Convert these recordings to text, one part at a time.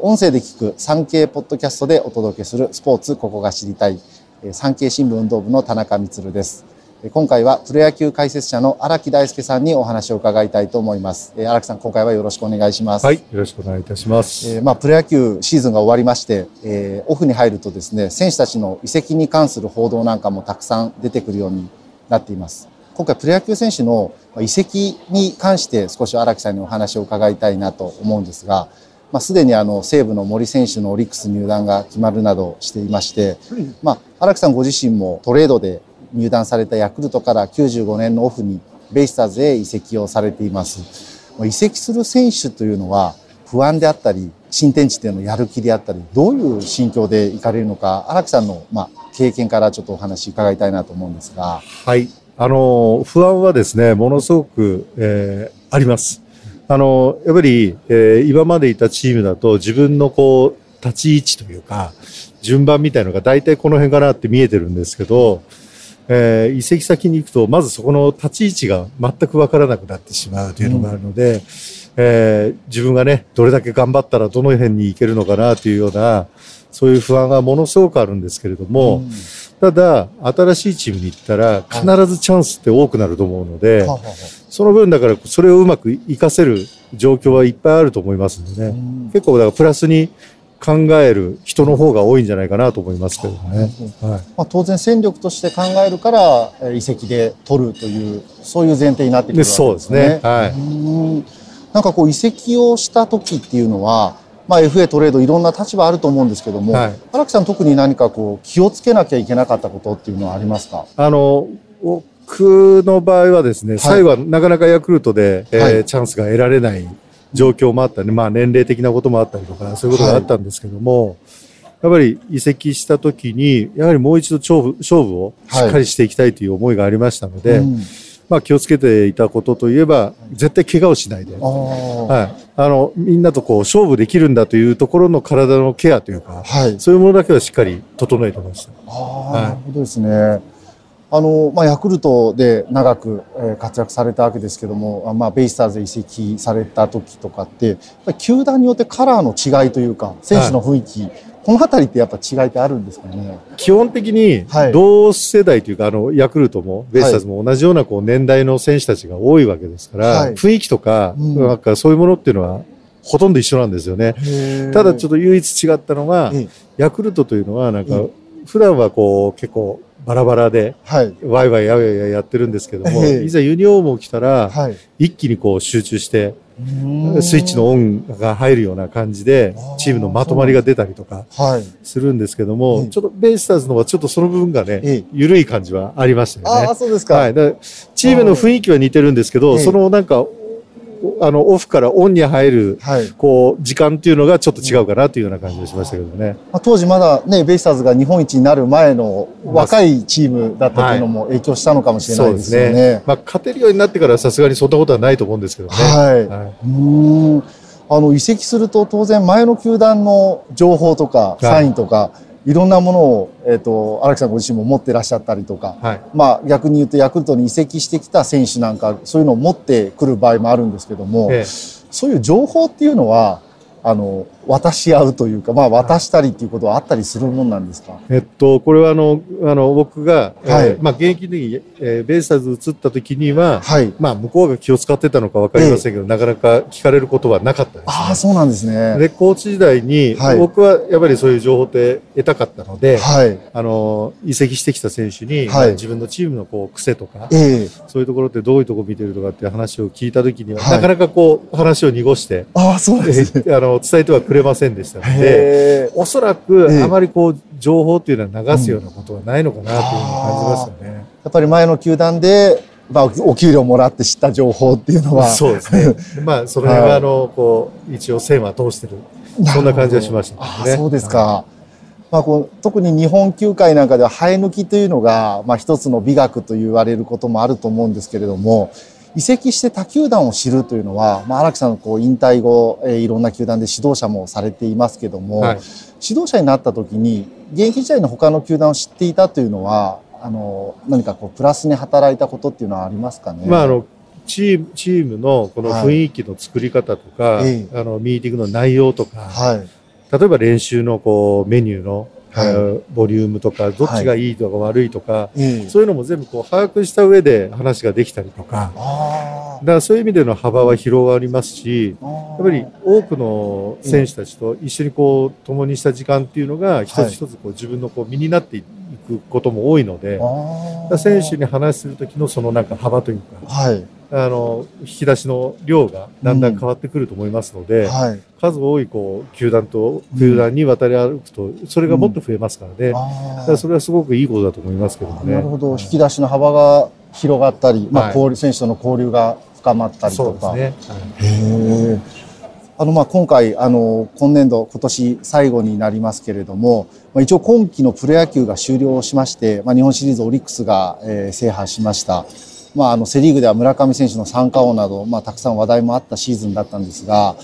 音声で聞く産経ポッドキャストでお届けするスポーツここが知りたい、産経新聞運動部の田中充です。今回はプロ野球解説者の荒木大輔さんにお話を伺いたいと思います。荒木さん、今回はよろしくお願いします。はい、よろしくお願いいたします。プロ野球シーズンが終わりまして、オフに入るとですね、選手たちの移籍に関する報道なんかもたくさん出てくるようになっています。今回プロ野球選手の移籍に関して少し荒木さんにお話を伺いたいなと思うんですが、すでに西武の森選手のオリックス入団が決まるなどしていまして、荒木さんご自身もトレードで入団されたヤクルトから95年のオフにベイスターズへ移籍をされています。移籍する選手というのは不安であったり、新天地でのやる気であったり、どういう心境で行かれるのか、荒木さんの経験からちょっとお話伺いたいなと思うんですが。はい、不安はですね、ものすごく、あります。やっぱり、今までいたチームだと自分の立ち位置というか、順番みたいのが大体この辺かなって見えてるんですけど、移籍先に行くと、まずそこの立ち位置が全くわからなくなってしまうというのがあるので、自分がね、どれだけ頑張ったらどの辺に行けるのかなというような、そういう不安がものすごくあるんですけれども、ただ新しいチームに行ったら必ずチャンスって多くなると思うので、その分だからそれをうまく活かせる状況はいっぱいあると思いますのでね、結構だからプラスに考える人の方が多いんじゃないかなと思いますけどね。当然戦力として考えるから移籍で取るという、そういう前提になってくるわけですね。そうですね。なんか移籍をした時っていうのは、FA トレードいろんな立場あると思うんですけども、荒木さん特に何か気をつけなきゃいけなかったことっていうのはありますか？僕の場合はですね、最後はなかなかヤクルトで、チャンスが得られない状況もあったり、年齢的なこともあったりとか、そういうことがあったんですけども、やっぱり移籍した時にやはりもう一度勝負をしっかりしていきたいという思いがありましたので、気をつけていたことといえば、絶対怪我をしないで、みんなと勝負できるんだというところの体のケアというか、そういうものだけはしっかり整えてました。なるほどですね。ヤクルトで長く活躍されたわけですけども、ベイスターズで移籍された時とかって、やっぱり球団によってカラーの違いというか、選手の雰囲気、この辺りってやっぱ違いってあるんですかね。基本的に同世代というか、ヤクルトもベイスターズも同じような年代の選手たちが多いわけですから、雰囲気とか、なんかそういうものっていうのはほとんど一緒なんですよね。ただちょっと唯一違ったのが、ヤクルトというのはなんか普段は結構バラバラでワイワイやってるんですけども、いざユニフォームを着たら一気に集中して。スイッチのオンが入るような感じでチームのまとまりが出たりとかするんですけども、ちょっとベイスターズの方はちょっとその部分がね、緩い感じはありましたよね。そうですか。だからチームの雰囲気は似てるんですけど、そのなんかオフからオンに入る時間っていうのがちょっと違うかなというような感じがしましたけどね。当時まだね、ベイスターズが日本一になる前の若いチームだったというのも影響したのかもしれないですよね。そうですね。勝てるようになってからさすがにそんなことはないと思うんですけどね。移籍すると当然前の球団の情報とかサインとか、いろんなものを、荒木さんご自身も持ってらっしゃったりとか、逆に言うとヤクルトに移籍してきた選手なんか、そういうのを持ってくる場合もあるんですけども、そういう情報っていうのは渡し合うというか、渡したりっていうことはあったりするもんなんですか？これは僕が、現役に、ベイスターズ移った時には、向こうが気を使ってたのか分かりませんけど、なかなか聞かれることはなかったですね。そうなんですね。で、コーチ時代に、僕はやっぱりそういう情報って得たかったので、移籍してきた選手に、自分のチームの癖とか、そういうところってどういうところ見てるとかっていう話を聞いた時には、なかなか話を濁して、そうですね。伝えてはくれませんでしたので、おそらくあまり情報というのは流すようなことはないのかなという感じましたね。やっぱり前の球団で、お給料もらって知った情報っていうのは、そうですね。その辺は一応線は通してる、そんな感じがしましたね。そうですか。特に日本球界なんかでは生え抜きというのが、一つの美学と言われることもあると思うんですけれども。移籍して他球団を知るというのは、荒木さんの引退後、いろんな球団で指導者もされていますけども、指導者になった時に現役時代の他の球団を知っていたというのは、何かプラスに働いたことっていうのはありますかね。チームのこの雰囲気の作り方とか、はい、ミーティングの内容とか、はい、例えば練習のこうメニューの、はい、ボリュームとかどっちがいいとか悪いとか、はい、そういうのも全部こう把握した上で話ができたりとか、だからそういう意味での幅は広がりますし、やっぱり多くの選手たちと一緒にこう共にした時間っていうのが一つ一つこう自分のこう身になっていくことも多いので、選手に話する時のそのなんか幅というか、はい、引き出しの量がだんだん変わってくると思いますので、うん、はい、数多いこう球団と球団に渡り歩くとそれがもっと増えますからね、うん、だからそれはすごくいいことだと思いますけどね。なるほど、引き出しの幅が広がったり、はい、選手との交流が深まったりとか、そうですね、はい、へ、今回今年度、今年最後になりますけれども、一応今季のプロ野球が終了しまして、日本シリーズオリックスが制覇しました。セリーグでは村上選手の三冠王など、たくさん話題もあったシーズンだったんですが、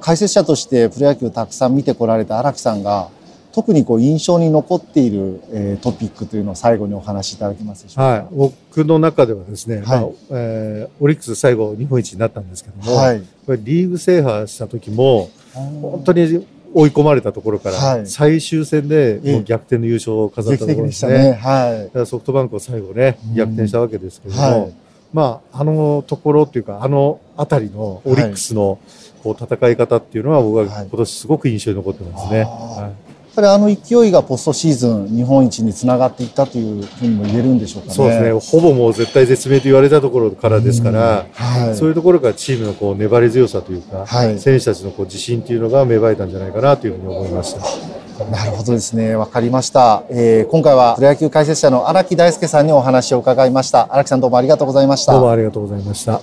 解説者としてプロ野球をたくさん見てこられた荒木さんが特にこう印象に残っている、トピックというのを最後にお話しいただけますでしょうか。はい、僕の中ではですね、はい、オリックス最後日本一になったんですけども、はい、これリーグ制覇した時も本当に追い込まれたところから、はい、最終戦でもう逆転の優勝を飾ったところですね。劇的でしたね、はい、だからソフトバンクを最後ね逆転したわけですけども、はい、あのところというかあたりのオリックスのこう戦い方っていうのは僕は今年すごく印象に残ってますね。はい、やっぱり勢いがポストシーズン日本一につながっていったというふうにも言えるんでしょうかね。そうですね、ほぼもう絶対絶命と言われたところからですから、はい、そういうところからチームのこう粘り強さというか、はい、選手たちのこう自信というのが芽生えたんじゃないかなというふうに思いました。なるほどですね、分かりました。今回はプロ野球解説者の荒木大輔さんにお話を伺いました。荒木さん、どうもありがとうございました。どうもありがとうございました。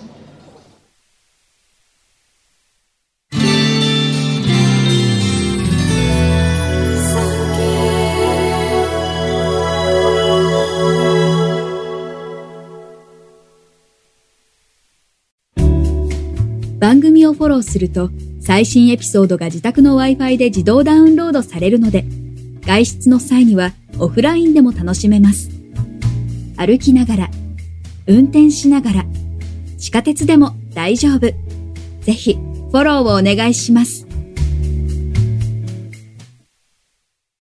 番組をフォローすると最新エピソードが自宅の Wi-Fi で自動ダウンロードされるので、外出の際にはオフラインでも楽しめます。歩きながら、運転しながら、地下鉄でも大丈夫。ぜひフォローをお願いします。